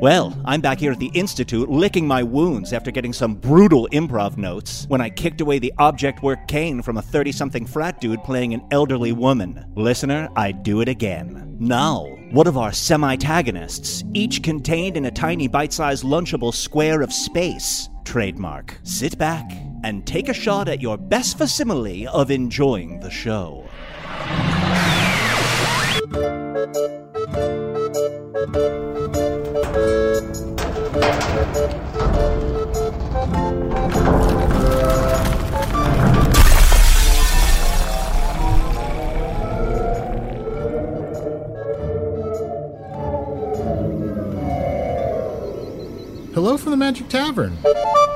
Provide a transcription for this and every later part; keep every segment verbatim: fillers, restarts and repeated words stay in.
Well, I'm back here at the Institute licking my wounds after getting some brutal improv notes when I kicked away the object work cane from a thirty-something frat dude playing an elderly woman. Listener, I do it again. Now, one of our semi-tagonists, each contained in a tiny bite-sized lunchable square of space, trademark. Sit back and take a shot at your best facsimile of enjoying the show. Hello from the Magic Tavern,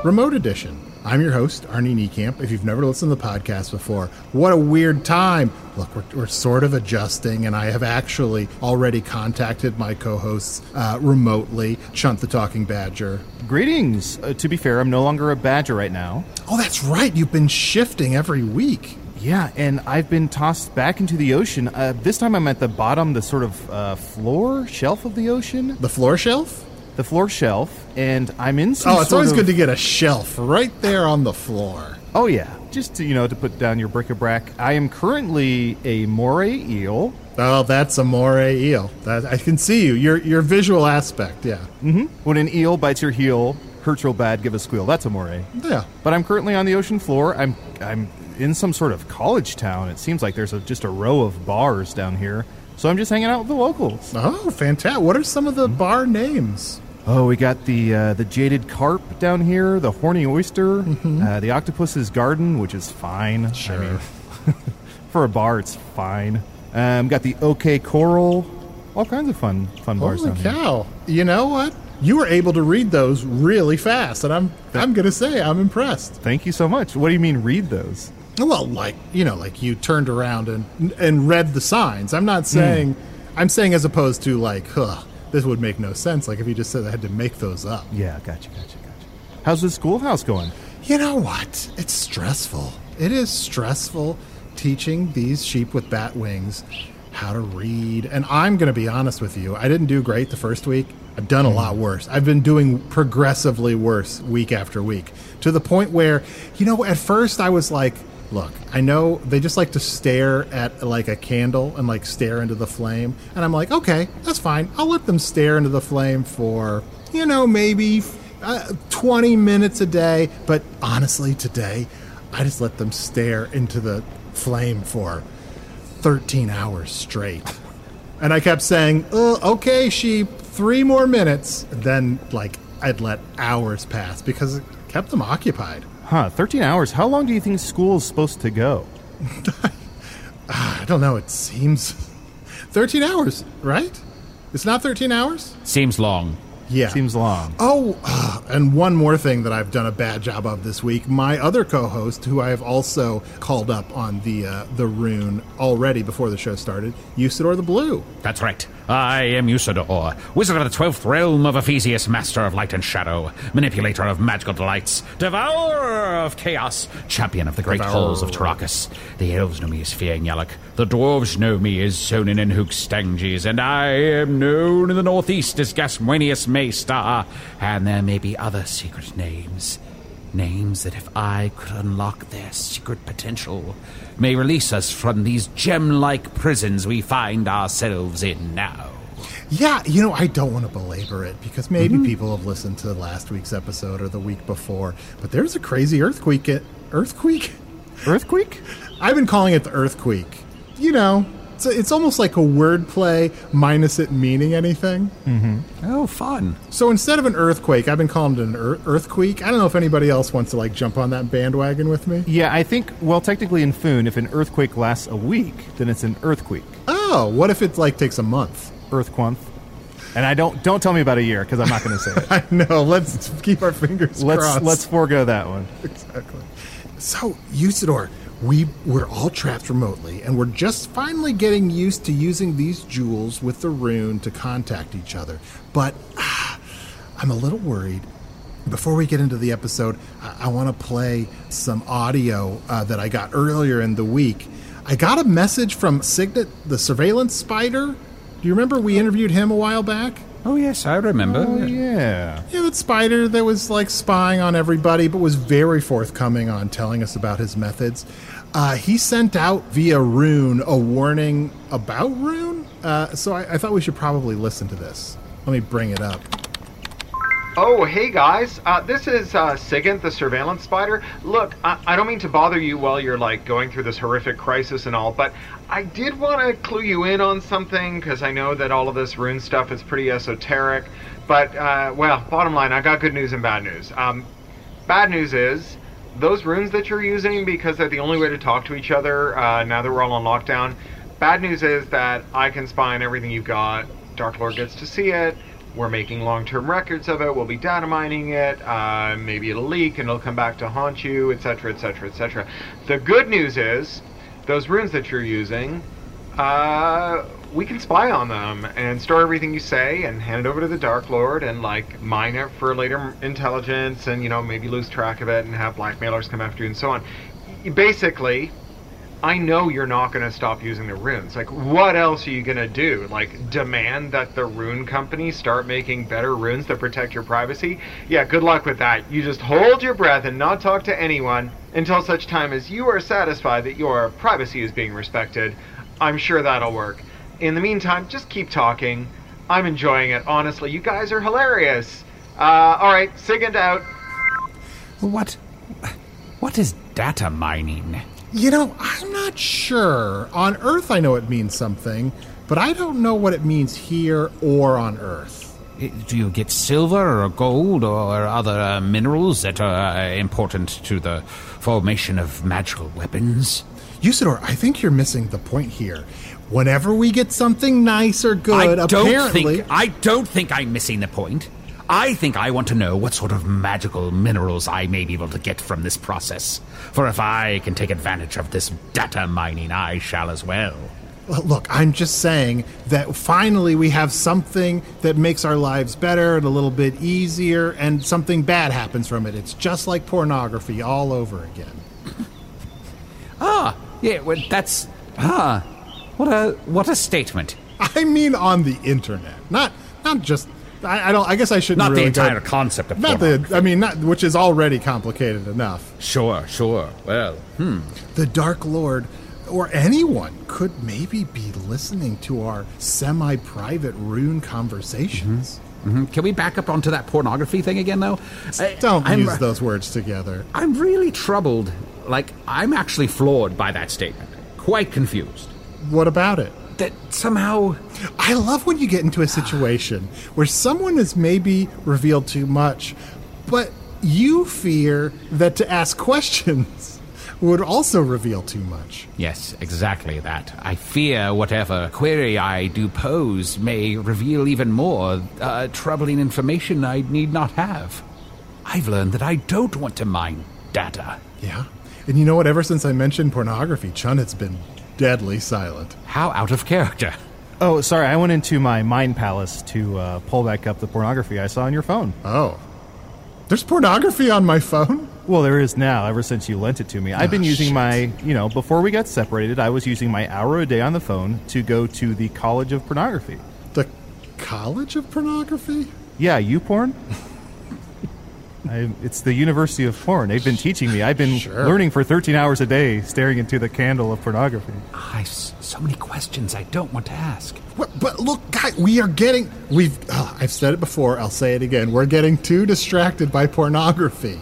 Remote Edition. I'm your host, Arnie Niekamp. If you've never listened to the podcast before, what a weird time. Look, we're, we're sort of adjusting, and I have actually already contacted my co-hosts uh, remotely, Chunt the Talking Badger. Greetings. Uh, to be fair, I'm no longer a badger right now. Oh, that's right. You've been shifting every week. Yeah, and I've been tossed back into the ocean. Uh, this time I'm at the bottom, the sort of uh, floor shelf of the ocean. The floor shelf? The floor shelf, and I'm in some sort of... Oh, it's always of... good to get a shelf right there on the floor. Oh, yeah. Just, to, you know, to put down your bric-a-brac. I am currently a moray eel. Oh, that's a moray eel. That, I can see you. Your your visual aspect, yeah. Mm-hmm. When an eel bites your heel, hurts real bad, give a squeal. That's a moray. Yeah. But I'm currently on the ocean floor. I'm I'm in some sort of college town. It seems like there's a, just a row of bars down here. So I'm just hanging out with the locals. Oh, fantastic. What are some of the mm-hmm. bar names? Oh, we got the uh, the Jaded Carp down here, the Horny Oyster, mm-hmm. uh, the Octopus's Garden, which is fine. Sure. I mean, for a bar, it's fine. Um, got the OK Coral. All kinds of fun fun Holy bars down cow. Here. Holy cow. You know what? You were able to read those really fast, and I'm I'm going to say I'm impressed. Thank you so much. What do you mean read those? Well, like, you know, like you turned around and, and read the signs. I'm not saying... Mm. I'm saying as opposed to like, huh. This would make no sense, like if you just said I had to make those up. Yeah, gotcha, gotcha, gotcha. How's the schoolhouse going? You know what? It's stressful. It is stressful teaching these sheep with bat wings how to read. And I'm going to be honest with you. I didn't do great the first week. I've done a lot worse. I've been doing progressively worse week after week to the point where, you know, at first I was like, look, I know they just like to stare at like a candle and like stare into the flame. And I'm like, okay, that's fine. I'll let them stare into the flame for, you know, maybe uh, twenty minutes a day. But honestly, today, I just let them stare into the flame for thirteen hours straight. And I kept saying, oh, okay, sheep, three more minutes. And then like I'd let hours pass because it kept them occupied. Huh, thirteen hours. How long do you think school is supposed to go? I don't know. It seems... thirteen hours, right? It's not thirteen hours? Seems long. Yeah. Seems long. Oh, and one more thing that I've done a bad job of this week. My other co-host, who I have also called up on the uh, the rune already before the show started, Usidore the Blue. That's right. I am Usidore, wizard of the twelfth realm of Ephesius, master of light and shadow, manipulator of magical delights, devourer of chaos, champion of the great devourer. halls of Turacus. The elves know me as Fian Yalak. The dwarves know me as Zonin and Hoogstangis, and I am known in the northeast as Gasmanius Maystar. And there may be other secret names. Names that, if I could unlock their secret potential, may release us from these gem-like prisons we find ourselves in now. Yeah, you know, I don't want to belabor it, because maybe mm-hmm. people have listened to last week's episode or the week before, but there's a crazy earthquake. At, earthquake? Earthquake? I've been calling it the earthquake. You know, it's, it's almost like a wordplay minus it meaning anything. Mm-hmm. Oh, fun. So instead of an earthquake, I've been calling it an er- earthquake. I don't know if anybody else wants to, like, jump on that bandwagon with me. Yeah, I think, well, technically in Foon, if an earthquake lasts a week, then it's an earthquake. Oh, what if it, like, takes a month? Earthquanth. And I don't don't tell me about a year, because I'm not going to say it. I know. Let's keep our fingers let's, crossed. Let's forego that one. Exactly. So, Usidore, we we're all trapped remotely, and we're just finally getting used to using these jewels with the rune to contact each other. But ah, I'm a little worried. Before we get into the episode, I, I want to play some audio uh, that I got earlier in the week. I got a message from Sigint, the surveillance spider. Do you remember we interviewed him a while back? Oh, yes, I remember. Oh, yeah. Yeah, that spider that was, like, spying on everybody, but was very forthcoming on telling us about his methods. Uh, he sent out, via rune, a warning about rune? Uh, so I, I thought we should probably listen to this. Let me bring it up. Oh, hey, guys. Uh, this is uh, Sigint, the surveillance spider. Look, I, I don't mean to bother you while you're, like, going through this horrific crisis and all, but I did want to clue you in on something, because I know that all of this rune stuff is pretty esoteric. But, uh, well, bottom line, I got good news and bad news. Um, bad news is, those runes that you're using, because they're the only way to talk to each other uh, now that we're all on lockdown, bad news is that I can spy on everything you've got. Dark Lord gets to see it. We're making long-term records of it. We'll be data mining it. Uh, maybe it'll leak and it'll come back to haunt you, et cetera, et cetera, et cetera. The good news is, those runes that you're using, uh, we can spy on them and store everything you say and hand it over to the Dark Lord and, like, mine it for later intelligence and, you know, maybe lose track of it and have blackmailers come after you and so on. Basically, I know you're not going to stop using the runes. Like, what else are you going to do? Like, demand that the rune company start making better runes that protect your privacy? Yeah, good luck with that. You just hold your breath and not talk to anyone until such time as you are satisfied that your privacy is being respected. I'm sure that'll work. In the meantime, just keep talking. I'm enjoying it. Honestly, you guys are hilarious. Uh, all right, Sigint out. What? What is data mining? You know, I'm not sure. On Earth, I know it means something, but I don't know what it means here or on Earth. Do you get silver or gold or other uh, minerals that are important to the formation of magical weapons? Usidore, I think you're missing the point here. Whenever we get something nice or good, I don't apparently... Think, I don't think I'm missing the point. I think I want to know what sort of magical minerals I may be able to get from this process. For if I can take advantage of this data mining, I shall as well. Look, I'm just saying that finally we have something that makes our lives better and a little bit easier, and something bad happens from it. It's just like pornography all over again. ah, yeah, well, that's... Ah, what a, what a statement. I mean on the internet, not not just... I, I don't. I guess I shouldn't. Not really the entire go, concept of not the. I mean, not which is already complicated enough. Sure, sure. Well, hmm. The Dark Lord, or anyone, could maybe be listening to our semi-private rune conversations. Mm-hmm. Mm-hmm. Can we back up onto that pornography thing again, though? I, don't I'm, use those words together. I'm really troubled. Like, I'm actually floored by that statement. Quite confused. What about it? That somehow... I love when you get into a situation where someone has maybe revealed too much, but you fear that to ask questions would also reveal too much. Yes, exactly that. I fear whatever query I do pose may reveal even more uh, troubling information I need not have. I've learned that I don't want to mine data. Yeah, and you know what? Ever since I mentioned pornography, Chunt has been deadly silent. How out of character. Oh, sorry, I went into my mind palace to uh, pull back up the pornography I saw on your phone. Oh. There's pornography on my phone? Well, there is now, ever since you lent it to me. I've been oh, using shit. my, you know, before we got separated, I was using my hour a day on the phone to go to the College of Pornography. The College of Pornography? Yeah, YouPorn. I, it's the University of Porn. They've been teaching me. I've been sure. learning for thirteen hours a day, staring into the candle of pornography. I so many questions I don't want to ask. What, but look, guys, we are getting... We've. Uh, I've said it before. I'll say it again. We're getting too distracted by pornography.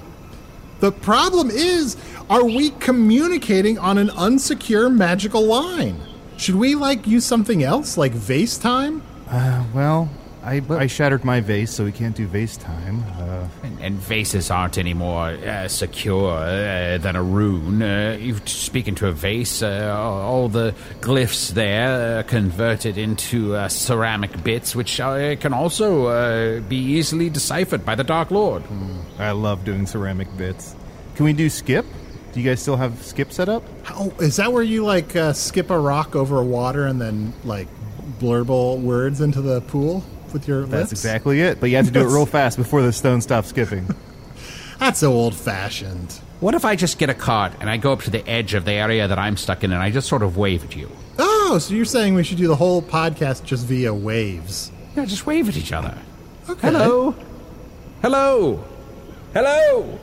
The problem is, are we communicating on an unsecure magical line? Should we, like, use something else, like vase time? Uh, well, I, I shattered my vase, so we can't do vase time. Uh, and, and vases aren't any more uh, secure uh, than a rune. Uh, you speak into a vase, uh, all the glyphs there are converted into uh, ceramic bits, which uh, can also uh, be easily deciphered by the Dark Lord. Mm, I love doing ceramic bits. Can we do skip? Do you guys still have skip set up? Oh, is that where you, like, uh, skip a rock over water and then, like, blurble words into the pool? With your That's lips? Exactly it, but you have to do it real fast before the stone stops skipping. That's so old-fashioned. What if I just get a card and I go up to the edge of the area that I'm stuck in and I just sort of wave at you? Oh, so you're saying we should do the whole podcast just via waves. Yeah, just wave at each other. Okay. Hello. Hello. Hello.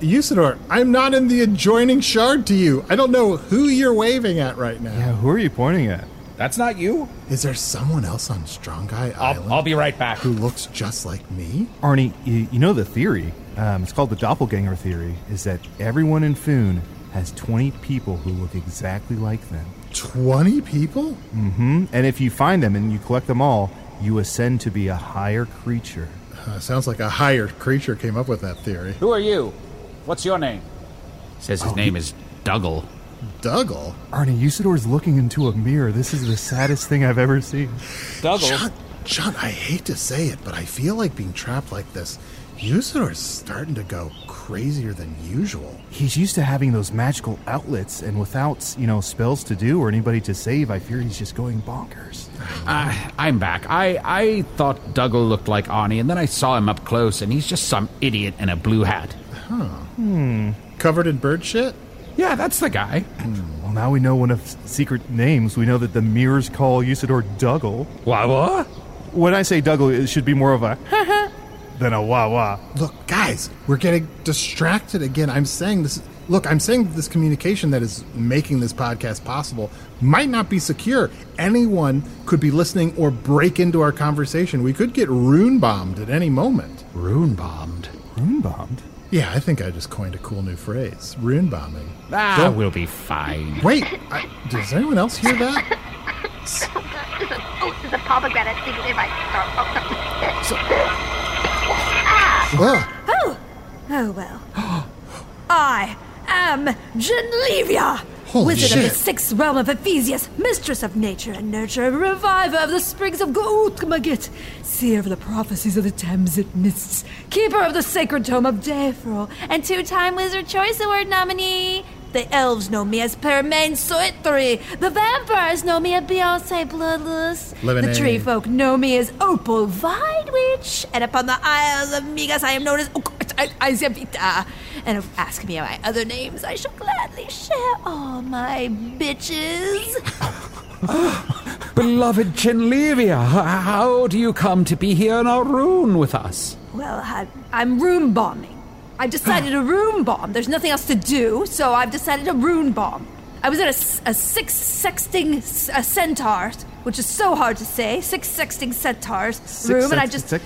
Usidore, I'm not in the adjoining shard to you. I don't know who you're waving at right now. Yeah, who are you pointing at? That's not you. Is there someone else on Strong Guy Island? I'll, I'll be right back. Who looks just like me? Arnie, you, you know the theory. Um, it's called the doppelganger theory, is that everyone in Foon has twenty people who look exactly like them. twenty people? Mm-hmm. And if you find them and you collect them all, you ascend to be a higher creature. Uh, sounds like a higher creature came up with that theory. Who are you? What's your name? Says his oh, name he- is Dougal. Dougal? Arnie, Usidore's looking into a mirror. This is the saddest thing I've ever seen. Dougal? John, John, I hate to say it, but I feel like being trapped like this. Usidore's starting to go crazier than usual. He's used to having those magical outlets, and without, you know, spells to do or anybody to save, I fear he's just going bonkers. Uh, I'm back. I, I thought Dougal looked like Arnie, and then I saw him up close, and he's just some idiot in a blue hat. Huh. Hmm. Covered in bird shit? Yeah, that's the guy. Well, now we know one of secret names. We know that the mirrors call Usidore Dougal. Wah-wah? When I say Dougal, it should be more of a ha-ha than a wah-wah. Look, guys, we're getting distracted again. I'm saying this... Look, I'm saying this communication that is making this podcast possible might not be secure. Anyone could be listening or break into our conversation. We could get rune-bombed at any moment. Rune-bombed? Rune-bombed? Yeah, I think I just coined a cool new phrase. Rune bombing. Ah, so, we'll be fine. Wait, I, does anyone else hear that? Oh, the pomegranate thing in my throat. Oh, oh well. I am Jyn'Leeviyah. Holy Wizard shit. Of the sixth realm of Ephesius, mistress of nature and nurture, reviver of the springs of Go'utmagit, seer of the prophecies of the Tamsit mists, keeper of the sacred tome of Deferol, and two-time Wizard Choice Award nominee. The elves know me as Permaine Soitri. The vampires know me as Beyonce Bloodless. Lemonade. The tree folk know me as Opal Vine Witch. And upon the Isles of Migas, I am known as Izavita. And if ask me my other names, I shall gladly share all my bitches. Beloved Jyn'Leeviyah, how do you come to be here in our room with us? Well, I, I'm room bombing. I've decided a rune bomb. There's nothing else to do, so I've decided a rune bomb. I was at a, a six-sexting centaurs, which is so hard to say, six-sexting centaurs six room, sex- and I just... Sec-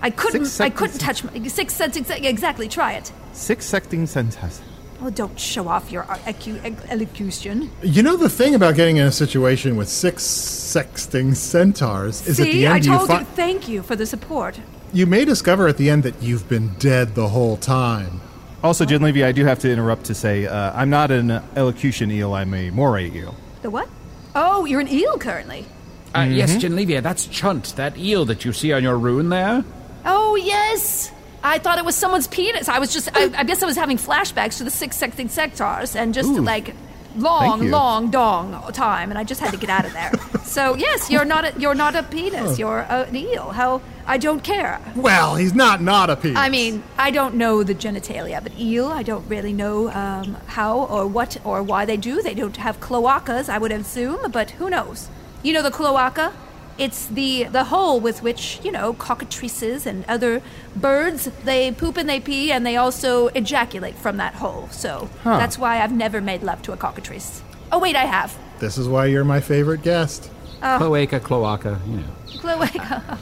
I couldn't six I couldn't touch my... Six-sexting... Exactly, try it. Six-sexting centaurs. Well, don't show off your elocu- elocution. You know the thing about getting in a situation with six-sexting centaurs is See, at the end I told you... Fi- you thank you for the support. You may discover at the end that you've been dead the whole time. Also, Jyn'Leeviyah, I do have to interrupt to say uh, I'm not an elocution eel, I'm a moray eel. The what? Oh, you're an eel currently. Uh, mm-hmm. Yes, Jyn'Leeviyah, that's Chunt, that eel that you see on your rune there. Oh, yes. I thought it was someone's penis. I was just, I, I guess I was having flashbacks to the six sexting sectars and just Ooh. like long, long dong time, and I just had to get out of there. So, yes, you're not a, you're not a penis. You're a, an eel. How, I don't care. Well, he's not not a penis. I mean, I don't know the genitalia of an eel. I don't really know um, how or what or why they do. They don't have cloacas, I would assume, but who knows? You know the cloaca? It's the, the hole with which, you know, cockatrices and other birds, they poop and they pee, and they also ejaculate from that hole. So huh. that's why I've never made love to a cockatrice. Oh, wait, I have. This is why you're my favorite guest. Uh, Cloaca, cloaca, you know. Cloaca.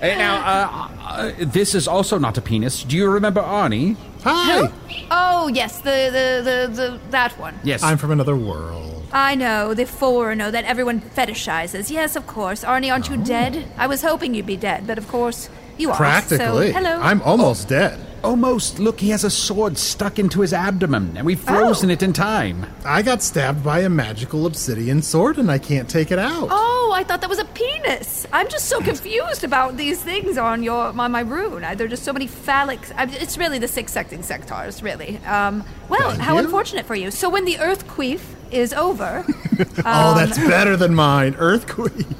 Hey, now, uh, uh, this is also not a penis. Do you remember Arnie? Hi. Who? Oh, yes, the, the, the, the that one. Yes. I'm from another world. I know, the foreigner that everyone fetishizes. Yes, of course. Arnie, aren't you oh. dead? I was hoping you'd be dead, but of course you are. Practically. So, hello. I'm almost oh. dead. Almost. Look, he has a sword stuck into his abdomen, and we've frozen oh. it in time. I got stabbed by a magical obsidian sword, and I can't take it out. Oh, I thought that was a penis. I'm just so confused about these things on your on my rune. There are just so many phallic... It's really the six secting sectars, really. Um, well, Thank how you. unfortunate for you. So when the Earthqueef is over... um, oh, that's better than mine. Earthqueef.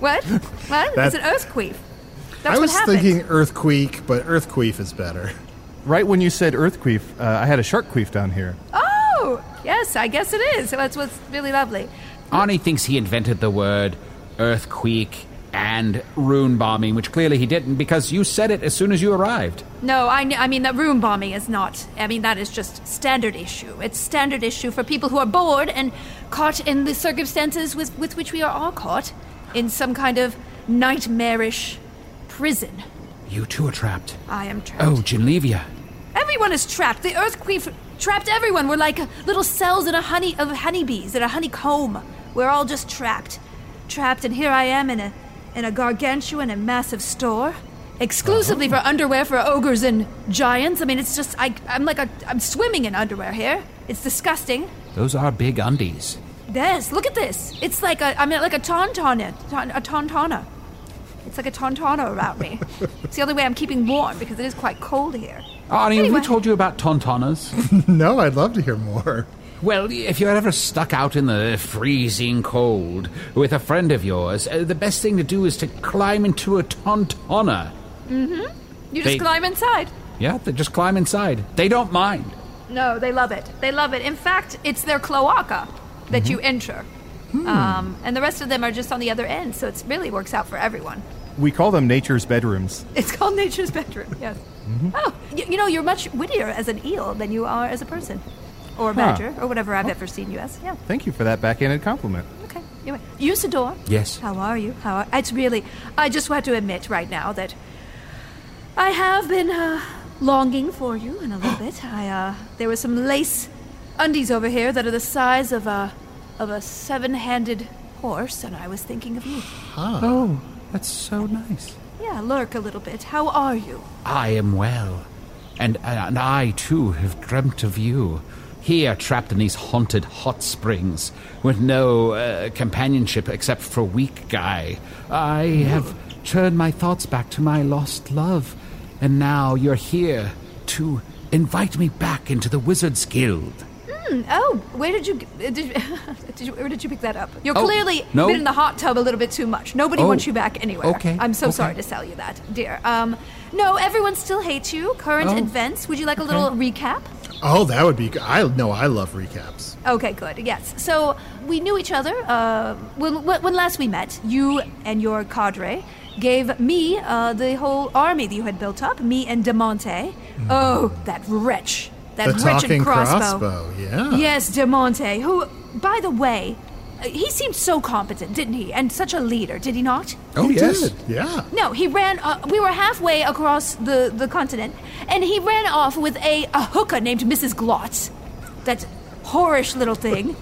What? What? That's... It's an Earthqueef. That's I was thinking earthquake, but earthqueef is better. Right when you said earthqueef, uh, I had a sharkqueef down here. Oh, yes, I guess it is. That's what's really lovely. Arnie thinks he invented the word earthquake and rune bombing, which clearly he didn't, because you said it as soon as you arrived. No, I, I mean, that rune bombing is not... I mean, that is just standard issue. It's standard issue for people who are bored and caught in the circumstances with, with which we are all caught in some kind of nightmarish... prison. You two are trapped. I am trapped. Oh, Jyn'Leeviyah. Everyone is trapped. The Earthqueef trapped everyone. We're like little cells in a honey of honeybees in a honeycomb. We're all just trapped, trapped, and here I am in a in a gargantuan and massive store, exclusively oh. for underwear for ogres and giants. I mean, it's just I I'm like a I'm swimming in underwear here. It's disgusting. Those are big undies. Yes, look at this. It's like a I mean like a tauntauner, a tauntauner. It's like a tontano around me. It's the only way I'm keeping warm, because it is quite cold here. Arnie, anyway. Have we told you about tontanas? No, I'd love to hear more. Well, if you're ever stuck out in the freezing cold with a friend of yours, uh, the best thing to do is to climb into a tontana. Mm-hmm. You just they, climb inside. Yeah, they just climb inside. They don't mind. No, they love it. They love it. In fact, it's their cloaca that mm-hmm. you enter. Hmm. Um, and the rest of them are just on the other end, so it really works out for everyone. We call them nature's bedrooms. It's called nature's bedroom, yes. Mm-hmm. Oh, you, you know, you're much wittier as an eel than you are as a person. Or a badger, huh. or whatever I've oh. ever seen you as, yeah. Thank you for that backhanded compliment. Okay, anyway. Usidore. Yes? How are you? How are, it's really, I just want to admit right now that I have been uh, longing for you in a little bit. I uh, There were some lace undies over here that are the size of a, of a seven-handed horse, and I was thinking of you. Huh. Oh. That's so nice. Yeah, lurk a little bit. How are you? I am well. And and I, too, have dreamt of you. Here, trapped in these haunted hot springs, with no uh, companionship except for weak guy. I have turned my thoughts back to my lost love. And now you're here to invite me back into the Wizards Guild. Oh, where did you, did you, did you where did you pick that up? You're oh, clearly no. been in the hot tub a little bit too much. Nobody oh, wants you back anywhere. Okay, I'm so okay. sorry to tell you that, dear. Um, no, everyone still hates you. Current oh, events. Would you like okay. a little recap? Oh, that would be. I no, I love recaps. Okay, good. Yes. So we knew each other uh, when when last we met. You and your cadre gave me uh, the whole army that you had built up. Me and DeMonte. Mm. Oh, that wretch. That the wretched crossbow. crossbow. Yeah. Yes, DeMonte, who, by the way, he seemed so competent, didn't he? And such a leader, did he not? Oh, he yes. did, yeah. No, he ran, uh, we were halfway across the, the continent, and he ran off with a, a hooker named Missus Glotz, that whorish little thing,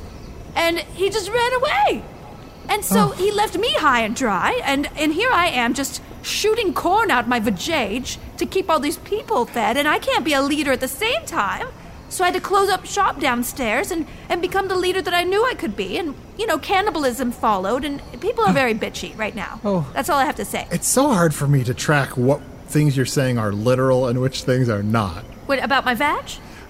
and he just ran away. And so oh. he left me high and dry, and, and here I am just shooting corn out my vajayge to keep all these people fed, and I can't be a leader at the same time. So I had to close up shop downstairs and, and become the leader that I knew I could be. And, you know, cannibalism followed, and people are very bitchy right now. Oh, that's all I have to say. It's so hard for me to track what things you're saying are literal and which things are not. What, about my vag?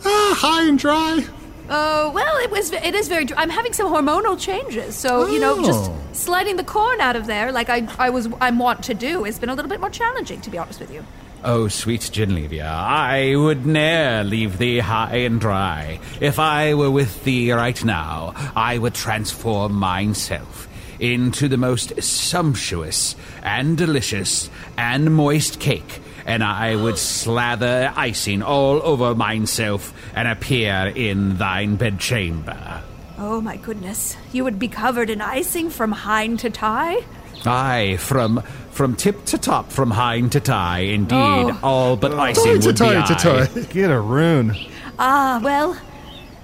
Ah, high and dry. Oh, uh, well, it was. It is very dry. I'm having some hormonal changes, so, oh. you know, just sliding the corn out of there like I, I was, I'm wont to do has been a little bit more challenging, to be honest with you. Oh, sweet Jyn'Leeviyah, I would ne'er leave thee high and dry. If I were with thee right now, I would transform myself into the most sumptuous and delicious and moist cake, and I would slather icing all over myself and appear in thine bedchamber. Oh, my goodness. You would be covered in icing from hind to tie? Aye, from... From tip to top, from hind to tie, indeed, oh. all but icing would be I. Get a rune. Ah, well,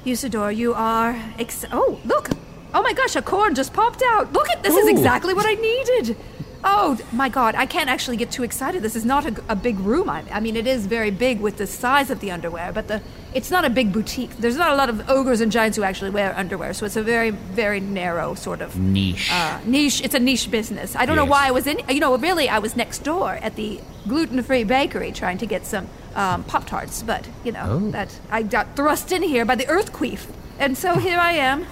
Usidore, you are... Ex- oh, look. Oh, my gosh, a corn just popped out. Look at this. Ooh. Is exactly what I needed. Oh, my God, I can't actually get too excited. This is not a, a big room. I, I mean, it is very big with the size of the underwear, but the it's not a big boutique. There's not a lot of ogres and giants who actually wear underwear, so it's a very, very narrow sort of... Niche. Uh, niche. It's a niche business. I don't yes. know why I was in... You know, really, I was next door at the gluten-free bakery trying to get some um, Pop-Tarts, but, you know, oh. that I got thrust in here by the Earthqueef, and so here I am.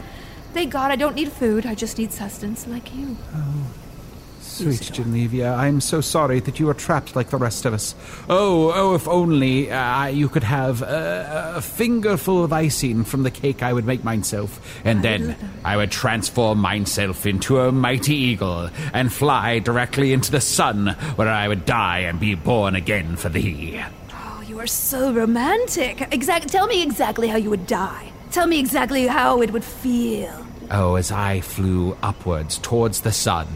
Thank God I don't need food. I just need sustenance like you. Oh. Sweet Jyn'Leeviyah, I'm so sorry that you are trapped like the rest of us. Oh, oh, if only uh, you could have uh, a fingerful of icing from the cake I would make myself, and then I would transform myself into a mighty eagle and fly directly into the sun, where I would die and be born again for thee. Oh, you are so romantic. Exact. Tell me exactly how you would die. Tell me exactly how it would feel. Oh, as I flew upwards towards the sun,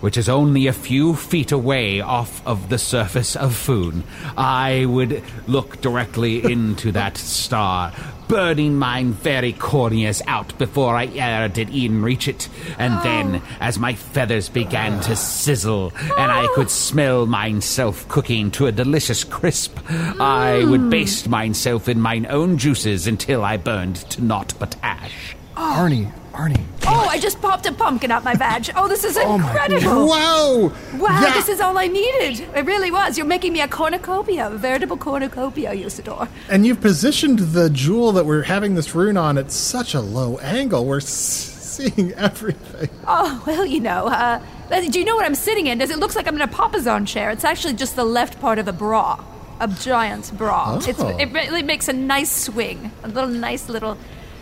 which is only a few feet away off of the surface of Foon, I would look directly into that star, burning mine very corneas out before I e'er did even reach it. And oh. then, as my feathers began to sizzle, oh. and I could smell myself cooking to a delicious crisp, mm. I would baste myself in mine own juices until I burned to naught but ash. Oh. Arnie. Arnie. Oh, I just popped a pumpkin out my badge. Oh, this is incredible. Oh wow. Wow, that... this is all I needed. It really was. You're making me a cornucopia, a veritable cornucopia, Usidore. And you've positioned the jewel that we're having this rune on at such a low angle. We're seeing everything. Oh, well, you know, uh, do you know what I'm sitting in? Does it looks like I'm in a Papasan chair? It's actually just the left part of a bra, a giant's bra. Oh. It's, it really makes a nice swing, a little nice little...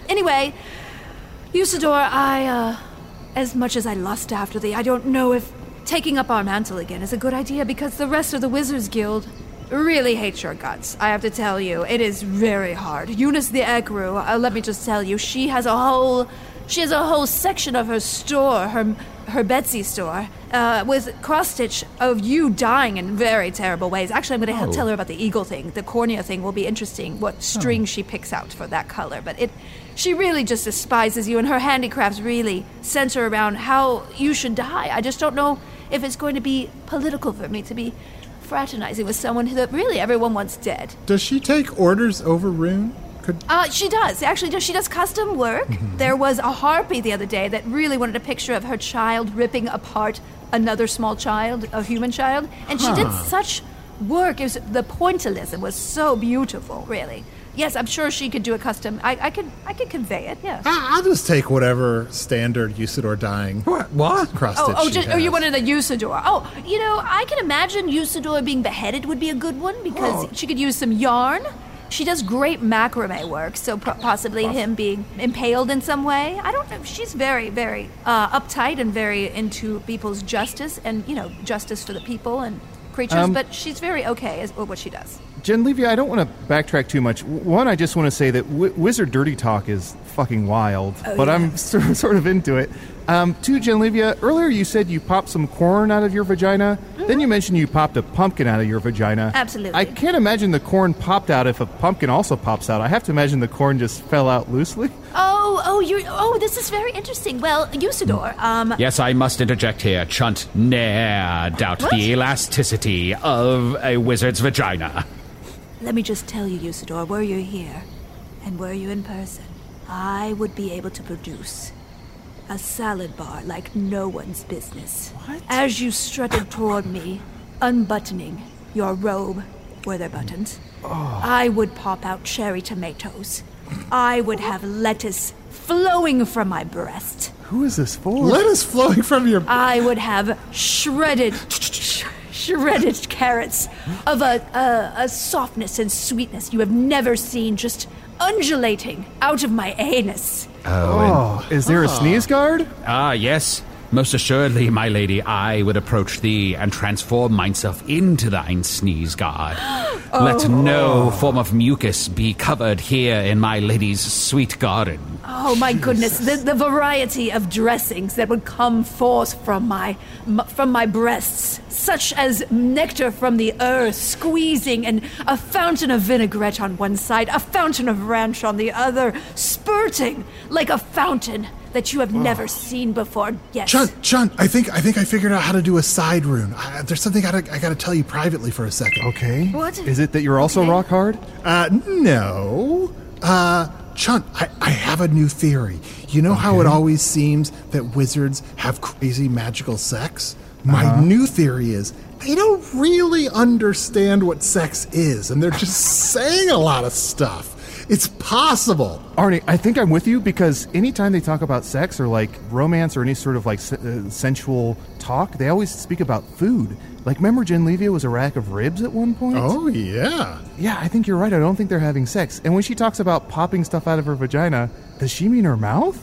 Anyway... Usidore, I, uh, as much as I lust after thee, I don't know if taking up our mantle again is a good idea, because the rest of the Wizards Guild really hates your guts. I have to tell you, it is very hard. Eunice the Eggroo, uh, let me just tell you, she has a whole, she has a whole section of her store, her her Betsy store, uh, with cross-stitch of you dying in very terrible ways. Actually, I'm going to oh. tell her about the eagle thing. The cornea thing will be interesting, what string oh. she picks out for that color, but it... She really just despises you, and her handicrafts really center around how you should die. I just don't know if it's going to be political for me to be fraternizing with someone that really everyone wants dead. Does she take orders over rune? Could... Uh, she does. Actually, does. She does custom work. Mm-hmm. There was a harpy the other day that really wanted a picture of her child ripping apart another small child, a human child, and huh. she did such work. It was, the pointillism was so beautiful, really. Yes, I'm sure she could do a custom. I, I could I could convey it, yes. I, I'll just take whatever standard Usidore dying. What? What? Oh, oh, just, oh, you wanted a Usidore. Oh, you know, I can imagine Usidore being beheaded would be a good one, because oh. she could use some yarn. She does great macrame work, so pro- possibly oh. him being impaled in some way. I don't know. She's very, very uh, uptight and very into people's justice and, you know, justice for the people and creatures, um, but she's very okay as what she does. Jyn'Leeviyah, I don't want to backtrack too much. One, I just want to say that w- Wizard Dirty Talk is fucking wild, oh, but yeah. I'm so, sort of into it. Um, to Jyn'Leeviyah, earlier you said you popped some corn out of your vagina. Mm-hmm. Then you mentioned you popped a pumpkin out of your vagina. Absolutely. I can't imagine the corn popped out if a pumpkin also pops out. I have to imagine the corn just fell out loosely. Oh, oh, you oh, this is very interesting. Well, Usidore, um... Yes, I must interject here. Chunt ne'er doubt what? the elasticity of a wizard's vagina. Let me just tell you, Usidore, were you here, and were you in person, I would be able to produce a salad bar like no one's business. What? As you strutted toward me, unbuttoning your robe, were there buttons? Oh. I would pop out cherry tomatoes. I would have lettuce flowing from my breast. Who is this for? Lettuce flowing from your... I would have shredded... shredded carrots of a, a a softness and sweetness you have never seen, just undulating out of my anus. Oh, oh is there oh. a sneeze guard? Ah, yes. Most assuredly, my lady, I would approach thee and transform myself into thine sneeze guard. Oh. Let no form of mucus be covered here in my lady's sweet garden. Oh, my Jesus. goodness, the, the variety of dressings that would come forth from my m- from my breasts, such as nectar from the earth, squeezing, and a fountain of vinaigrette on one side, a fountain of ranch on the other, spurting like a fountain that you have oh. never seen before. Yes. Chunt, Chunt, I think I think I figured out how to do a side rune. I, there's something I gotta, I gotta tell you privately for a second. Okay. What? Is it that you're also okay. rock hard? Uh, no. Uh, Chunt, I, I have a new theory. You know okay. how it always seems that wizards have crazy magical sex? My uh-huh. new theory is they don't really understand what sex is, and they're just saying a lot of stuff. It's possible. Arnie, I think I'm with you, because anytime they talk about sex or like romance or any sort of like uh, sensual talk, they always speak about food. Like, remember Jyn'Leeviyah was a rack of ribs at one point? Oh, yeah. Yeah, I think you're right. I don't think they're having sex. And when she talks about popping stuff out of her vagina, does she mean her mouth?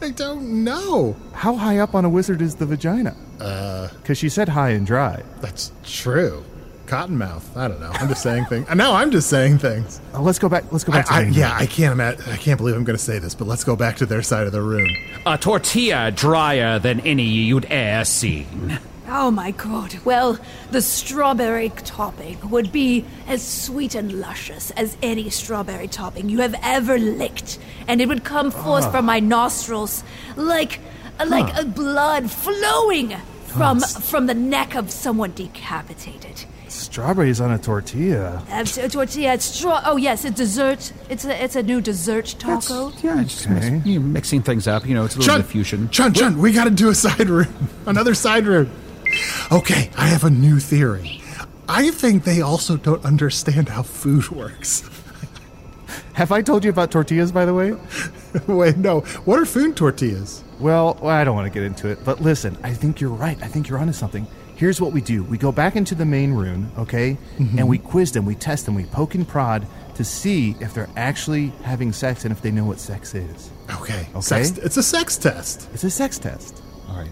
I don't know. How high up on a wizard is the vagina? Uh, because she said high and dry. That's true. Cottonmouth. I don't know. I'm just saying things. No, I'm just saying things. Oh, let's go back. Let's go back. I, to I, yeah, I can't imagine. I can't believe I'm going to say this, but let's go back to their side of the room. A tortilla drier than any you'd e'er seen. Oh my God! Well, the strawberry topping would be as sweet and luscious as any strawberry topping you have ever licked, and it would come forth oh. from my nostrils like, like huh. a blood flowing from huh. from the neck of someone decapitated. Strawberries on a tortilla. Uh, t- a tortilla. It's straw. Oh yes, a dessert. It's a it's a new dessert taco. That's, yeah, okay. just mix, you're mixing things up. You know, it's a little Chunt, bit of fusion. Chunt, Chunt, we got to do a side room, another side room. Okay, I have a new theory. I think they also don't understand how food works. Have I told you about tortillas, by the way? Wait, no. What are food tortillas? Well, I don't want to get into it, but listen, I think you're right. I think you're onto something. Here's what we do. We go back into the main room, okay? Mm-hmm. And we quiz them, we test them, we poke and prod to see if they're actually having sex and if they know what sex is. Okay. Okay. Sex, it's a sex test. It's a sex test. All right.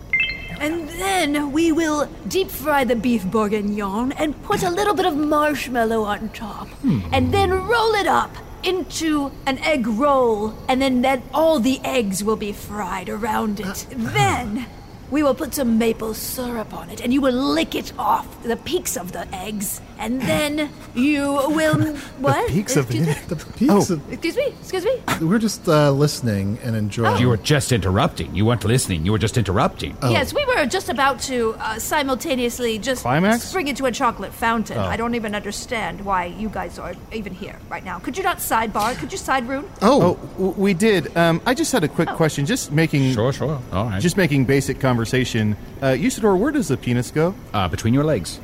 And then we will deep fry the beef bourguignon and put a little bit of marshmallow on top. Hmm. And then roll it up into an egg roll. And then, then all the eggs will be fried around it. Uh, then... we will put some maple syrup on it, and you will lick it off the peaks of the eggs, and then you will... What? The peaks of the eggs? The peaks oh. of... Excuse me? Excuse me? We're just uh, listening and enjoying... Oh. You were just interrupting. You weren't listening. You were just interrupting. Oh. Yes, we were just about to uh, simultaneously just... Climax? Spring into a chocolate fountain. Oh. I don't even understand why you guys are even here right now. Could you not sidebar? Could you side rune? Oh. oh, we did. Um, I just had a quick oh. question. Just making... Sure, sure. All right. Just making basic conversation. Conversation, uh, Usidore, where does the penis go? Uh, between your legs.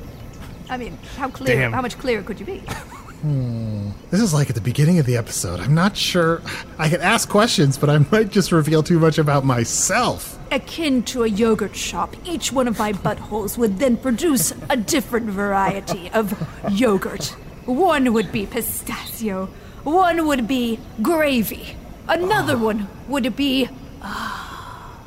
I mean, how clear? Damn. How much clearer could you be? hmm. This is like at the beginning of the episode. I'm not sure. I can ask questions, but I might just reveal too much about myself. Akin to a yogurt shop, each one of my buttholes would then produce a different variety of yogurt. One would be pistachio. One would be gravy. Another oh. one would be... Uh,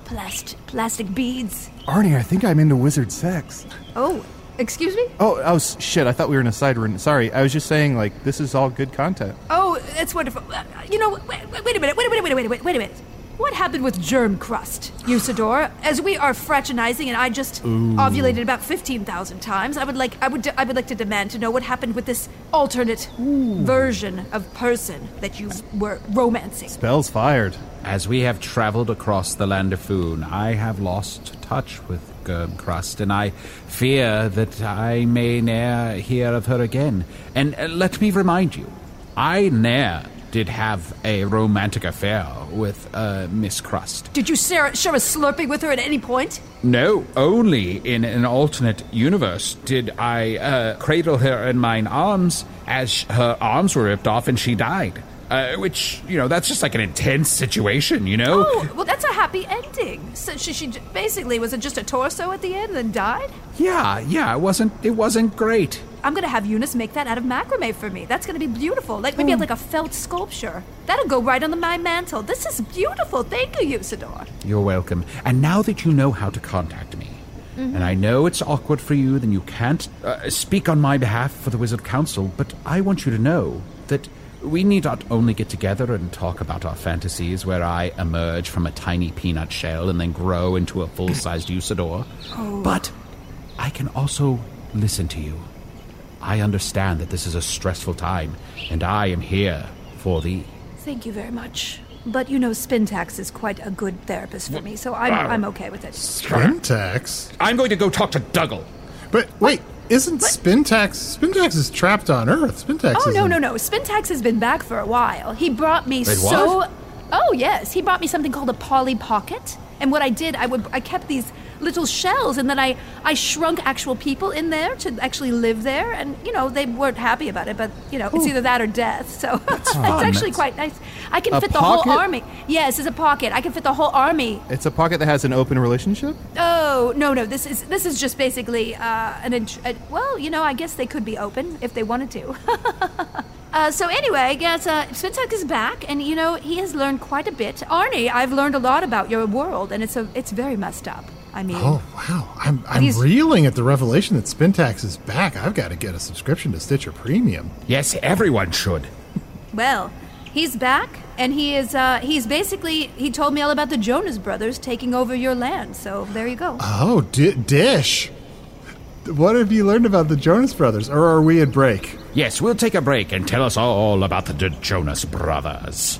Plastic, plastic beads. Arnie, I think I'm into wizard sex. Oh, excuse me? Oh, oh, shit, I thought we were in a side room. Sorry, I was just saying, like, this is all good content. Oh, that's wonderful. You know, wait, wait a minute, wait a minute, wait a minute, wait a minute. What happened with Germcrust, Usidore? As we are fraternizing, and I just Ooh. ovulated about fifteen thousand times, I would like, I would, de- I would like to demand to know what happened with this alternate Ooh. version of person that you were romancing. Spells fired. As we have traveled across the land of Foon, I have lost touch with Germcrust, and I fear that I may ne'er hear of her again. And uh, let me remind you, I ne'er did have a romantic affair with uh, Miss Crust. Did you share, share a Slurpee with her at any point? No, only in an alternate universe did I uh, cradle her in mine arms as sh- her arms were ripped off and she died. Uh, which, you know, that's just like an intense situation, you know? Oh, well, that's a happy ending. So she, she basically was it just a torso at the end and then died? Yeah, yeah, it wasn't, it wasn't great. I'm going to have Eunice make that out of macrame for me. That's going to be beautiful. Like, maybe mm. like a felt sculpture. That'll go right on my mantle. This is beautiful. Thank you, Usidore. You're welcome. And now that you know how to contact me, mm-hmm. and I know it's awkward for you, then you can't uh, speak on my behalf for the Wizard Council, but I want you to know that we need not only get together and talk about our fantasies where I emerge from a tiny peanut shell and then grow into a full-sized Usidore, oh. but I can also listen to you. I understand that this is a stressful time, and I am here for thee. Thank you very much. But you know, Spintax is quite a good therapist for me, so I'm, uh, I'm okay with it. Spintax? I'm going to go talk to Dougal. But wait, isn't what? Spintax... Spintax is trapped on Earth. Spintax Oh, isn't... no, no, no. Spintax has been back for a while. He brought me wait, so... What? Oh, yes. He brought me something called a Polly Pocket. And what I did, I would I kept these little shells, and then I, I shrunk actual people in there to actually live there. And, you know, they weren't happy about it, but, you know, Ooh. it's either that or death. So it's actually quite nice. I can a fit pocket? the whole army. Yes, it's a pocket. I can fit the whole army. It's a pocket that has an open relationship? Oh, no, no. This is this is just basically uh, an... Int- a, well, you know, I guess they could be open if they wanted to. Uh, so anyway, I guess uh, Spintax is back, and, you know, he has learned quite a bit. Arnie, I've learned a lot about your world, and it's a, it's very messed up. I mean... Oh, wow. I'm I'm reeling at the revelation that Spintax is back. I've got to get a subscription to Stitcher Premium. Yes, everyone should. Well, he's back, and he is, uh, he's basically... He told me all about the Jonas Brothers taking over your land, so there you go. Oh, di- dish. What have you learned about the Jonas Brothers, or are we at break? Yes, we'll take a break and tell us all about the Jonas Brothers.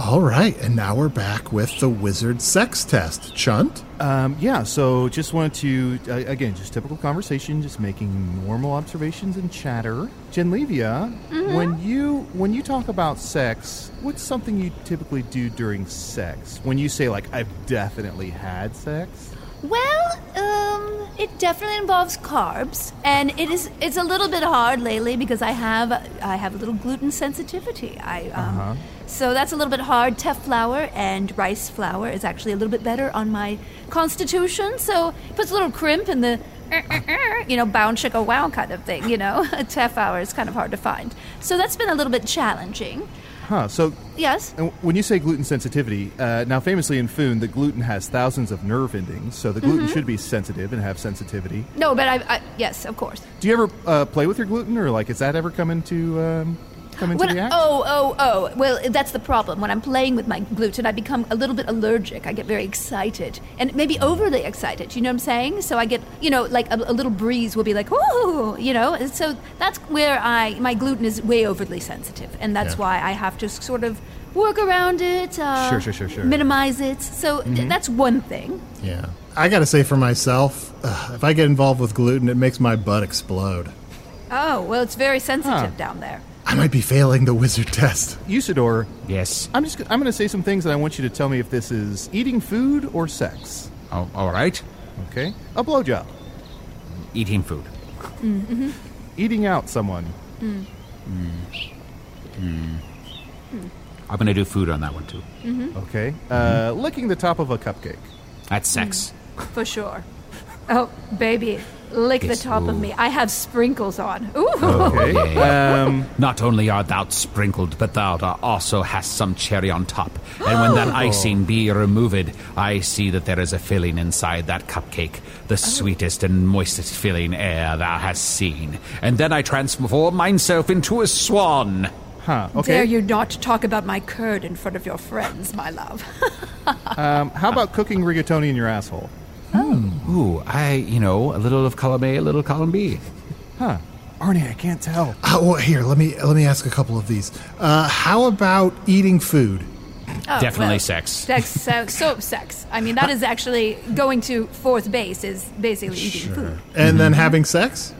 All right, and now we're back with the wizard sex test. Chunt? Um, yeah, so just wanted to, uh, again, just typical conversation, just making normal observations and chatter. Jyn'Leeviyah, mm-hmm. when you when you talk about sex, what's something you typically do during sex? When you say, like, I've definitely had sex? Well, um, it definitely involves carbs, and it is it's a little bit hard lately because I have I have a little gluten sensitivity. I um, uh-huh. So that's a little bit hard. Teff flour and rice flour is actually a little bit better on my constitution, so it puts a little crimp in the er, er, er, you know, bound chicka wow kind of thing, you know. Teff flour is kind of hard to find. So that's been a little bit challenging. Huh, so... Yes? When you say gluten sensitivity, uh, now famously in Foon, the gluten has thousands of nerve endings, so the gluten mm-hmm. should be sensitive and have sensitivity. No, but I... I yes, of course. Do you ever uh, play with your gluten, or, like, is that ever come into... Um Come into when the act? Oh, oh, oh. Well, that's the problem. When I'm playing with my gluten, I become a little bit allergic. I get very excited. And maybe overly excited, you know what I'm saying? So I get, you know, like a, a little breeze will be like, ooh, you know? And so that's where I, my gluten is way overly sensitive. And that's yeah. why I have to sort of work around it, uh, sure, sure, sure, sure. minimize it. So mm-hmm. th- that's one thing. Yeah. I got to say for myself, uh, if I get involved with gluten, it makes my butt explode. Oh, well, it's very sensitive huh. down there. I might be failing the wizard test. Usidore. Yes? I'm just. I'm going to say some things, and I want you to tell me if this is eating food or sex. Oh, all right. Okay. A blowjob. Eating food. Mm-hmm. Eating out someone. Mm. Mm. Mm. Mm. I'm going to do food on that one, too. Mm-hmm. Okay. Mm-hmm. Uh, licking the top of a cupcake. That's sex. Mm. For sure. Oh, baby. Lick yes. the top Ooh. Of me. I have sprinkles on. Ooh. Okay. um, Not only art thou sprinkled, but thou also hast some cherry on top. And when that icing be removed, I see that there is a filling inside that cupcake, the oh. sweetest and moistest filling e'er thou hast seen. And then I transform myself into a swan. Huh, okay. Dare you not talk about my curd in front of your friends, my love. um, how about cooking rigatoni in your asshole? Oh. Ooh, I, you know, a little of column A, a little column B. Huh. Arnie, I can't tell. Oh, well, here, let me let me ask a couple of these. Uh, how about eating food? Oh, Definitely well, sex. Sex, sex, so sex. I mean, that is actually going to fourth base is basically eating sure. food. And mm-hmm. then having sex?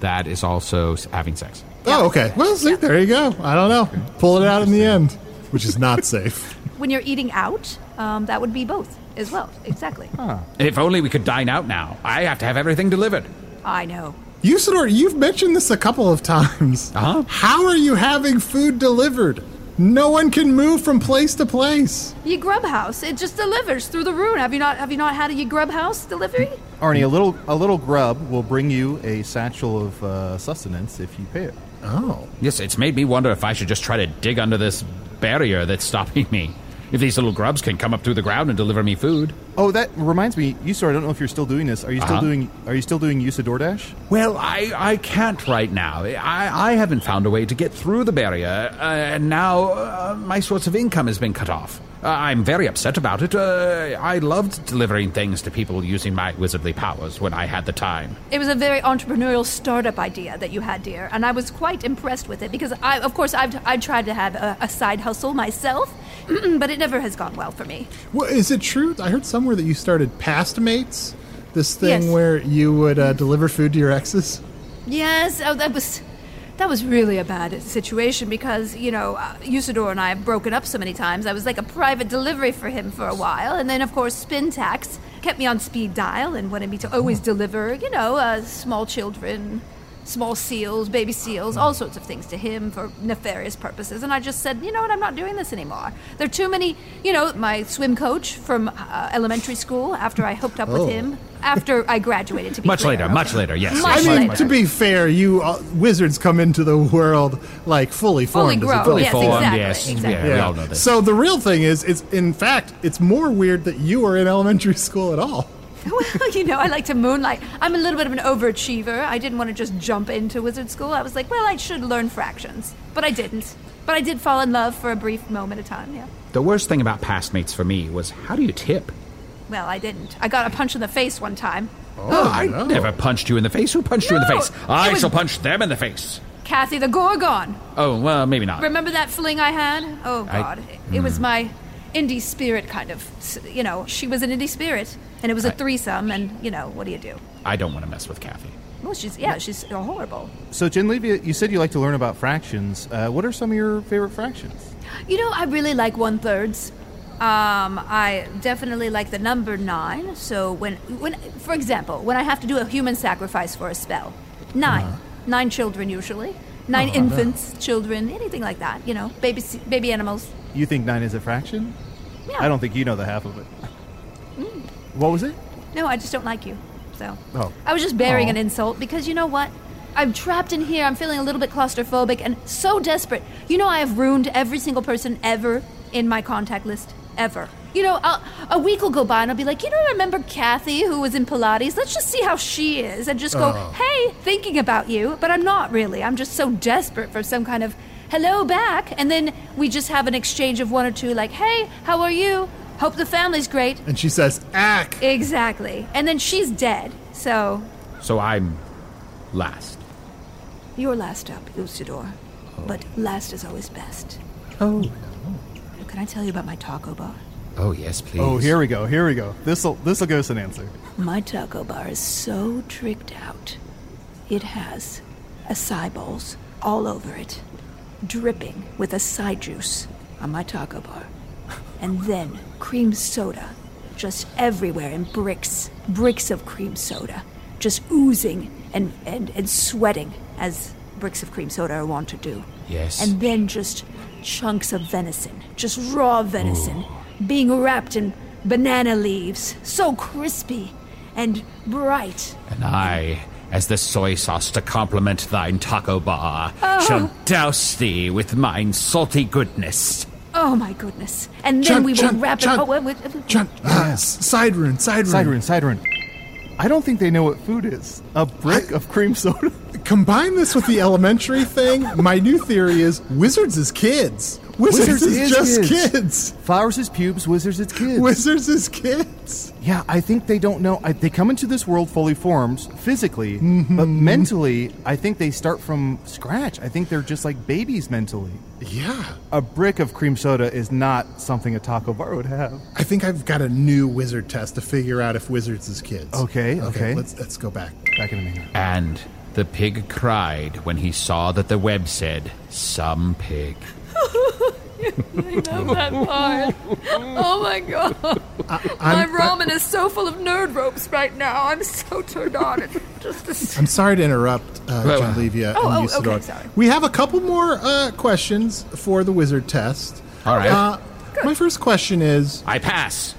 That is also having sex. Yeah. Oh, okay. Well, see, yeah. there you go. I don't know. Okay. Pull it out in the end, which is not safe. When you're eating out, um, that would be both. As well, exactly. Huh. If only we could dine out now. I have to have everything delivered. I know. Usidore, you've mentioned this a couple of times. Uh-huh. How are you having food delivered? No one can move from place to place. Your grub house, it just delivers through the room. Have you not? Have you not had a your grub house delivery? Arnie, a little a little grub will bring you a satchel of uh, sustenance if you pay it. Oh, yes. It's made me wonder if I should just try to dig under this barrier that's stopping me. If these little grubs can come up through the ground and deliver me food. Oh, that reminds me, Usidore, I don't know if you're still doing this. Are you still uh-huh. doing Are you still doing Usidore Dash? Well, I, I can't right now. I, I haven't found a way to get through the barrier, uh, and now uh, my source of income has been cut off. Uh, I'm very upset about it. Uh, I loved delivering things to people using my wizardly powers when I had the time. It was a very entrepreneurial startup idea that you had, dear, and I was quite impressed with it because, I, of course, I've I tried to have a, a side hustle myself, but it never has gone well for me. Well, is it true? I heard somewhere that you started Pastmates, this thing yes. where you would uh, deliver food to your exes. Yes, oh, that was... That was really a bad situation because, you know, Usidore and I have broken up so many times. I was like a private delivery for him for a while. And then, of course, Spintax kept me on speed dial and wanted me to always deliver, you know, uh, small children, small seals, baby seals, all sorts of things to him for nefarious purposes. And I just said, you know what, I'm not doing this anymore. There are too many, you know, my swim coach from uh, elementary school after I hooked up oh. with him. After I graduated, to be much clear, later, okay. much later, yes. Much I mean, later. To be fair, you uh, wizards come into the world like fully formed, fully grown, fully yes, formed, exactly. yes, exactly. Yeah, we all know this. So the real thing is, it's in fact, it's more weird that you were in elementary school at all. Well, you know, I like to moonlight. I'm a little bit of an overachiever. I didn't want to just jump into wizard school. I was like, well, I should learn fractions, but I didn't. But I did fall in love for a brief moment of time. Yeah. The worst thing about Pastmates for me was how do you tip? Well, I didn't. I got a punch in the face one time. Oh, oh I no. never punched you in the face. Who punched no, you in the face? I was... shall punch them in the face. Kathy the Gorgon. Oh, well, maybe not. Remember that fling I had? Oh, God. I... It mm. was my indie spirit kind of, you know, she was an indie spirit, and it was a I... threesome, and, you know, what do you do? I don't want to mess with Kathy. Well, she's, yeah, she's horrible. So, Jyn'Leeviyah, you said you like to learn about fractions. Uh, what are some of your favorite fractions? You know, I really like one-thirds. Um, I definitely like the number nine. So when, when, for example, when I have to do a human sacrifice for a spell, nine, uh-huh. nine children usually, nine uh-huh. infants, children, anything like that. You know, baby, baby animals. You think nine is a fraction? Yeah. I don't think you know the half of it. Mm. What was it? No, I just don't like you. So. Oh. I was just bearing Aww. An insult because you know what? I'm trapped in here. I'm feeling a little bit claustrophobic and so desperate. You know, I have ruined every single person ever in my contact list, ever. You know, I'll, a week will go by and I'll be like, you know, remember Kathy, who was in Pilates? Let's just see how she is, and just go, oh. hey, thinking about you. But I'm not really. I'm just so desperate for some kind of hello back. And then we just have an exchange of one or two, like, hey, how are you? Hope the family's great. And she says, ack. Exactly. And then she's dead, so... So I'm last. You're last up, Usidore. Oh. But last is always best. Oh. Can I tell you about my taco bar? Oh, yes, please. Oh, here we go, here we go. This'll, this'll give us an answer. My taco bar is so tricked out. It has acai bowls all over it, dripping with acai juice on my taco bar. And then cream soda just everywhere in bricks, bricks of cream soda, just oozing and, and, and sweating as bricks of cream soda are wont to do. Yes. And then just chunks of venison, just raw venison. Ooh. Being wrapped in banana leaves, so crispy and bright. And I, as the soy sauce to complement thine taco bar, oh. shall douse thee with mine salty goodness. Oh, my goodness. And then Chunt, we will Chunt, wrap Chunt, it... Oh, wait, wait, wait. Chunt, uh, side rune, side rune. Side rune, side rune. I don't think they know what food is. A brick I, of cream soda. Combine this with the elementary thing. My new theory is wizards is kids. Wizards, wizards is, is just kids. kids. Flowers is pubes, wizards is kids. Wizards is kids. Yeah, I think they don't know. I, they come into this world fully formed, physically, mm-hmm. but mentally, I think they start from scratch. I think they're just like babies mentally. Yeah. A brick of cream soda is not something a taco bar would have. I think I've got a new wizard test to figure out if wizards is kids. Okay, okay. okay let's, let's go back. Back in a minute. And the pig cried when he saw that the web said, some pig. I know that part. Oh my god. I, my ramen I, is so full of nerd ropes right now. I'm so turned on. It just a... I'm sorry to interrupt, uh, Jyn'Leeviyah oh, and Usidore. Oh, okay, sorry. We have a couple more uh, questions for the wizard test. All right. Uh, my first question is... I pass.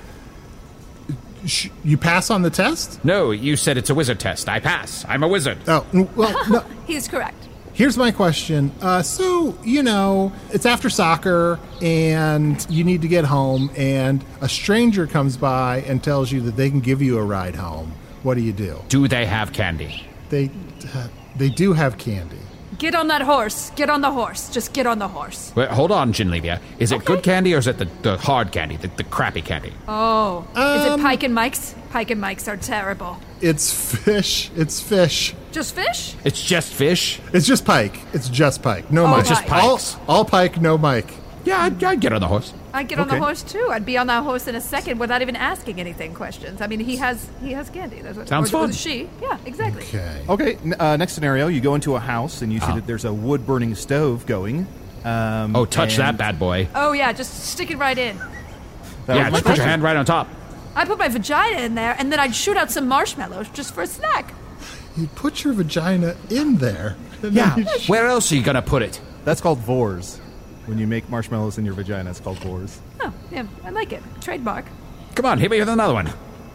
Sh- you pass on the test? No, you said it's a wizard test. I pass. I'm a wizard. Oh, well, no. He's correct. Here's my question. Uh, so, you know, it's after soccer and you need to get home and a stranger comes by and tells you that they can give you a ride home. What do you do? Do they have candy? They uh, they do have candy. Get on that horse. Get on the horse. Just get on the horse. Wait, hold on, Jyn'Leeviyah. Is it okay. good candy or is it the, the hard candy, the, the crappy candy? Oh. Um, is it Pike and Mike's? Pike and Mike's are terrible. It's fish. It's fish. Just fish? It's just fish. It's just Pike. It's just Pike. No oh, Mike. It's just Pikes. All, all Pike, no Mike. Yeah, I'd, I'd get on the horse. I'd get okay. on the horse, too. I'd be on that horse in a second without even asking anything questions. I mean, he has he has candy. That's what, Sounds or, fun. Or she. Yeah, exactly. Okay. Okay, uh, next scenario. You go into a house, and you oh. see that there's a wood-burning stove going. Um, oh, touch and... that bad boy. Oh, yeah, just stick it right in. That yeah, just put your hand right on top. I'd put my vagina in there, and then I'd shoot out some marshmallows just for a snack. You'd put your vagina in there? Yeah, where else are you going to put it? That's called vores. When you make marshmallows in your vagina, it's called vores. Oh, yeah, I like it. Trademark. Come on, hit me with another one.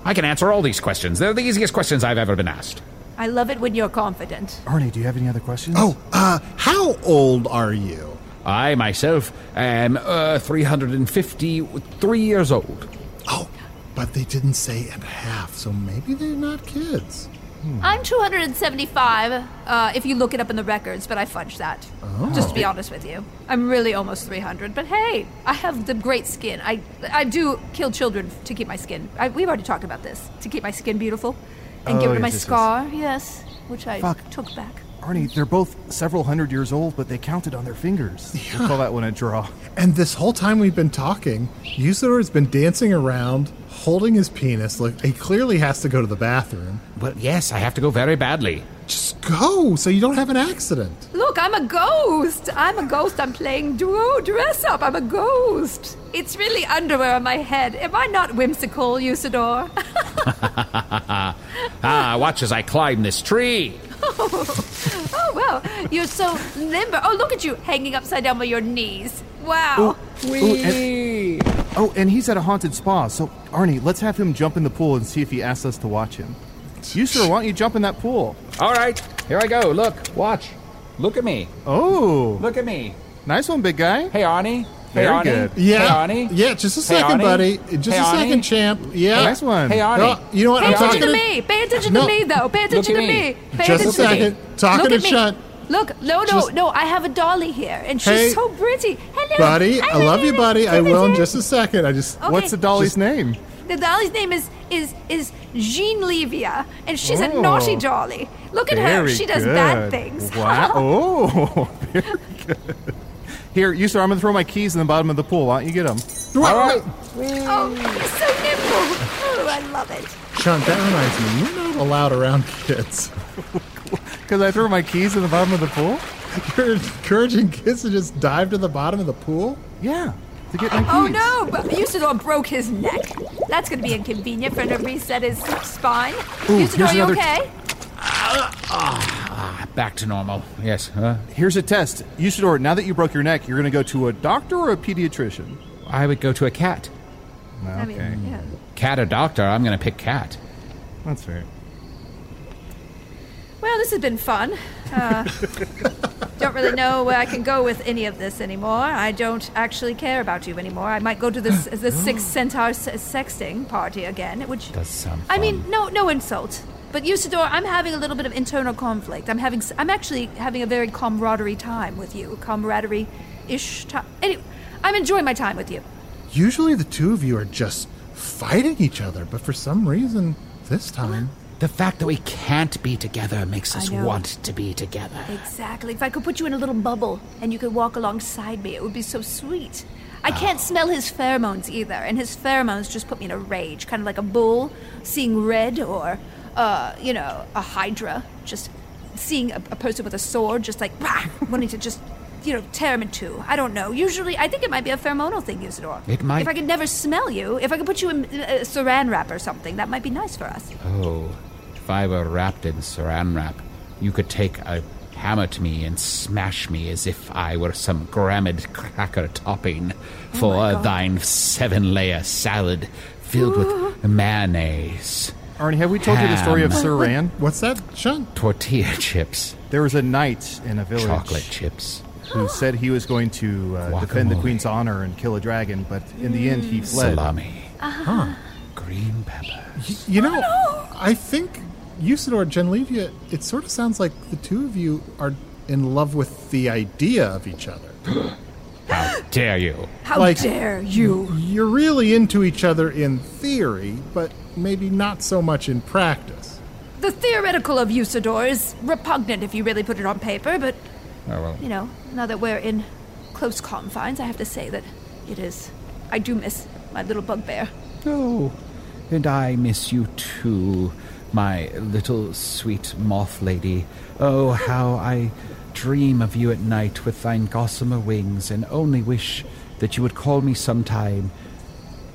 I can answer all these questions. They're the easiest questions I've ever been asked. I love it when you're confident. Arnie, do you have any other questions? Oh, uh, how old are you? I, myself, am uh, three hundred fifty-three years old. Oh, but they didn't say and a half, so maybe they're not kids. Hmm. I'm two hundred seventy-five, uh, if you look it up in the records, but I fudged that. Oh. Just to be honest with you. I'm really almost three hundred, but hey, I have the great skin. I I do kill children to keep my skin. I, we've already talked about this. To keep my skin beautiful and oh, get rid of yes, my yes, scar, yes, yes which I Fuck. took back. Arnie, they're both several hundred years old, but they counted on their fingers. Yeah. We call that one a draw. And this whole time we've been talking, Usidore has been dancing around, holding his penis. Like, he clearly has to go to the bathroom. Well, yes, I have to go very badly. Just go, so you don't have an accident. Look, I'm a ghost. I'm a ghost. I'm playing duo dress up. I'm a ghost. It's really underwear on my head. Am I not whimsical, Usidore? Ah, watch as I climb this tree. Oh, oh wow, you're so limber. Oh, look at you, hanging upside down by your knees. Wow. Ooh, Wee. Ooh, and, oh, and he's at a haunted spa, so Arnie, let's have him jump in the pool and see if he asks us to watch him. You, sir, why don't you jump in that pool? All right. Here I go. Look. Watch. Look at me. Oh. Look at me. Nice one, big guy. Hey, Arnie. Hey, Very Arnie. Good. Yeah. Hey, Arnie. Yeah, just a second, hey, buddy. Just hey, a second, Arnie. champ. Yeah. Nice one. Hey, Arnie. No, you know what? Pay I'm attention talking to me. Pay attention no. to me, though. Pay attention to me. me. Pay just attention a second. To me. Talking Look to Chunt. Look, no, no, just, no, I have a dolly here, and she's hey, so pretty. Hello. Buddy, I, I love you, buddy. I will in just a second. I just. Okay. What's the dolly's just, name? The dolly's name is is is Jyn'Leeviyah, and she's oh, a naughty dolly. Look at her. She does good. bad things. Wow. Oh, very good. Here, you, sir, I'm going to throw my keys in the bottom of the pool. Why don't you get them? All right. Oh, he's so nimble. Oh, I love it. Chunt, that reminds me, you're not allowed around kids. Because I threw my keys in the bottom of the pool? You're encouraging kids to just dive to the bottom of the pool? Yeah, to get my keys. Oh, no, but Usidore broke his neck. That's going to be inconvenient for him to reset his spine. Ooh, Usidore, you okay? Uh, oh, back to normal. Yes. Huh? Here's a test. Usidore, now that you broke your neck, you're going to go to a doctor or a pediatrician? I would go to a cat. Okay. I mean, yeah. Cat or doctor, I'm going to pick cat. That's fair. Well, this has been fun. Uh, don't really know where I can go with any of this anymore. I don't actually care about you anymore. I might go to this the Six Centaur sexting party again, which does sound fun. I mean, no, no insult. But Usidore, I'm having a little bit of internal conflict. I'm having, I'm actually having a very camaraderie time with you, camaraderie-ish time. Anyway, I'm enjoying my time with you. Usually, the two of you are just fighting each other, but for some reason, this time, well, the fact that we can't be together makes us want to be together. Exactly. If I could put you in a little bubble and you could walk alongside me, it would be so sweet. I can't oh. smell his pheromones either, and his pheromones just put me in a rage, kind of like a bull seeing red or. Uh, you know, a hydra, just seeing a, a person with a sword, just like, rah, wanting to just, you know, tear him in two. I don't know. Usually, I think it might be a pheromonal thing, Usidore. It might. If I could never smell you, if I could put you in a saran wrap or something, that might be nice for us. Oh, if I were wrapped in saran wrap, you could take a hammer to me and smash me as if I were some grammid cracker topping oh for thine seven-layer salad filled Ooh. with mayonnaise. Arnie, have we told Ham. you the story of Saran? What's that, Sean? Tortilla chips. There was a knight in a village. Chocolate chips. Who said he was going to uh, defend the queen's honor and kill a dragon, but in the end he fled. Salami. Uh-huh. Huh. Green pepper. Y- you know, oh, no. I think Usidore, Jyn'Leeviyah, it sort of sounds like the two of you are in love with the idea of each other. How dare you? How like, dare you? You're really into each other in theory, but maybe not so much in practice. The theoretical of Usidore is repugnant if you really put it on paper, but, oh, well. you know, now that we're in close confines, I have to say that it is. I do miss my little bugbear. Oh, and I miss you too, my little sweet moth lady. Oh, how I dream of you at night with thine gossamer wings, and only wish that you would call me sometime.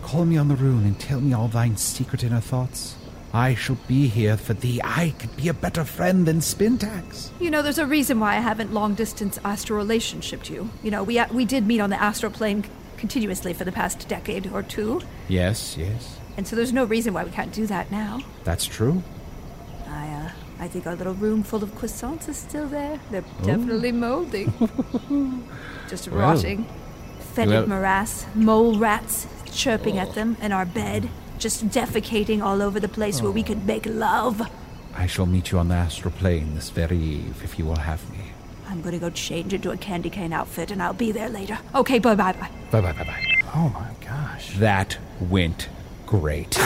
Call me on the rune and tell me all thine secret inner thoughts. I shall be here for thee. I could be a better friend than Spintax. You know, there's a reason why I haven't long-distance astral relationshiped you. You know, we we did meet on the astral plane continuously for the past decade or two. Yes, yes. And so there's no reason why we can't do that now. That's true. I, uh, I think our little room full of croissants is still there. They're Ooh. definitely molding. Just well. rotting. Fetid well. morass, mole rats chirping oh. at them in our bed, just defecating all over the place oh. where we could make love. I shall meet you on the astral plane this very eve if you will have me. I'm going to go change into a candy cane outfit and I'll be there later. Okay, bye-bye. Bye-bye, bye-bye. Oh my gosh. That went great.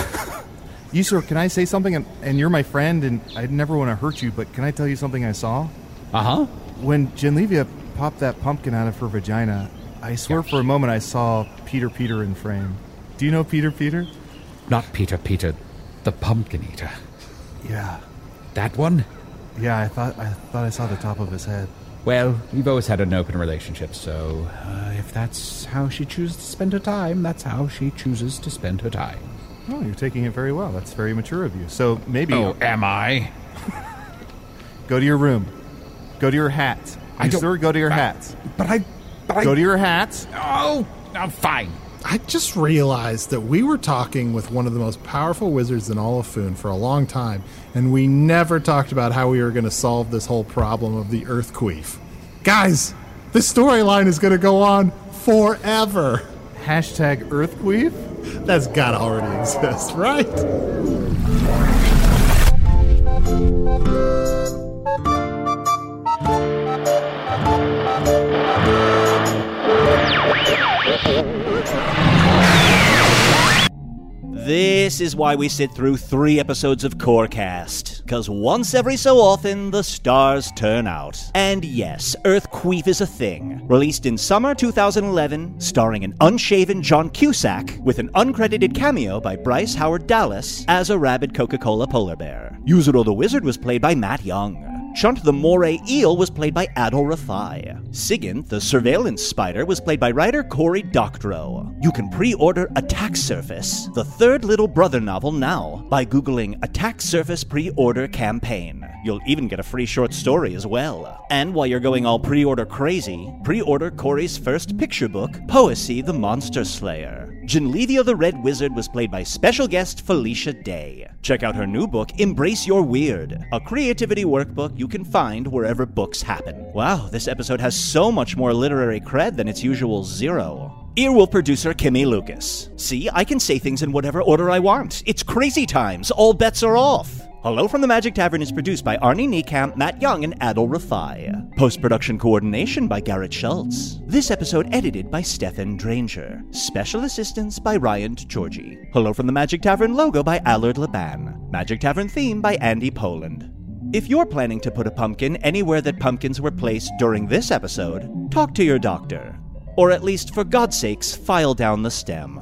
You, sir, can I say something? And, and you're my friend and I never want to hurt you, but can I tell you something I saw? Uh-huh. When Jyn'Leeviyah popped that pumpkin out of her vagina, I swear yeah. for a moment I saw Peter Peter in frame. Do you know Peter Peter? Not Peter Peter, the pumpkin eater. Yeah. That one? Yeah, I thought I thought I saw the top of his head. Well, we've always had an open relationship, so uh, if that's how she chooses to spend her time, that's how she chooses to spend her time. Oh, you're taking it very well. That's very mature of you. So maybe... Oh, am I? Go to your room. Go to your hat. You I don't... Sir, go to your I, hat. But I... But Go I, to your hats. Oh, I'm fine. I just realized that we were talking with one of the most powerful wizards in all of Foon for a long time, and we never talked about how we were going to solve this whole problem of the Earthqueef. Guys, this storyline is going to go on forever. Hashtag Earthqueef? That's got to already exist, right? This is why we sit through three episodes of Corecast, because once every so often, the stars turn out. And yes, Earthqueef is a thing. Released in summer two thousand eleven, starring an unshaven John Cusack, with an uncredited cameo by Bryce Howard Dallas as a rabid Coca-Cola polar bear. Usidore the Wizard was played by Matt Young. Chunt the Moray Eel was played by Adal Rifai. Sigint the Surveillance Spider was played by writer Cory Doctorow. You can pre-order Attack Surface, the third Little Brother novel, now by Googling Attack Surface pre-order campaign. You'll even get a free short story as well. And while you're going all pre-order crazy, pre-order Cory's first picture book, Poesy the Monster Slayer. Jyn'Leeviyah the Red Wizard was played by special guest Felicia Day. Check out her new book, Embrace Your Weird, a creativity workbook you can find wherever books happen. Wow, this episode has so much more literary cred than its usual zero. Earwolf producer Kimmy Lucas. See, I can say things in whatever order I want. It's crazy times. All bets are off. Hello from the Magic Tavern is produced by Arnie Niekamp, Matt Young, and Adal Rifai. Post-production coordination by Garrett Schultz. This episode edited by Stefan Dranger. Special assistance by Ryan DeGiorgi. Hello from the Magic Tavern logo by Allard Laban. Magic Tavern theme by Andy Poland. If you're planning to put a pumpkin anywhere that pumpkins were placed during this episode, talk to your doctor. Or at least, for God's sakes, file down the stem.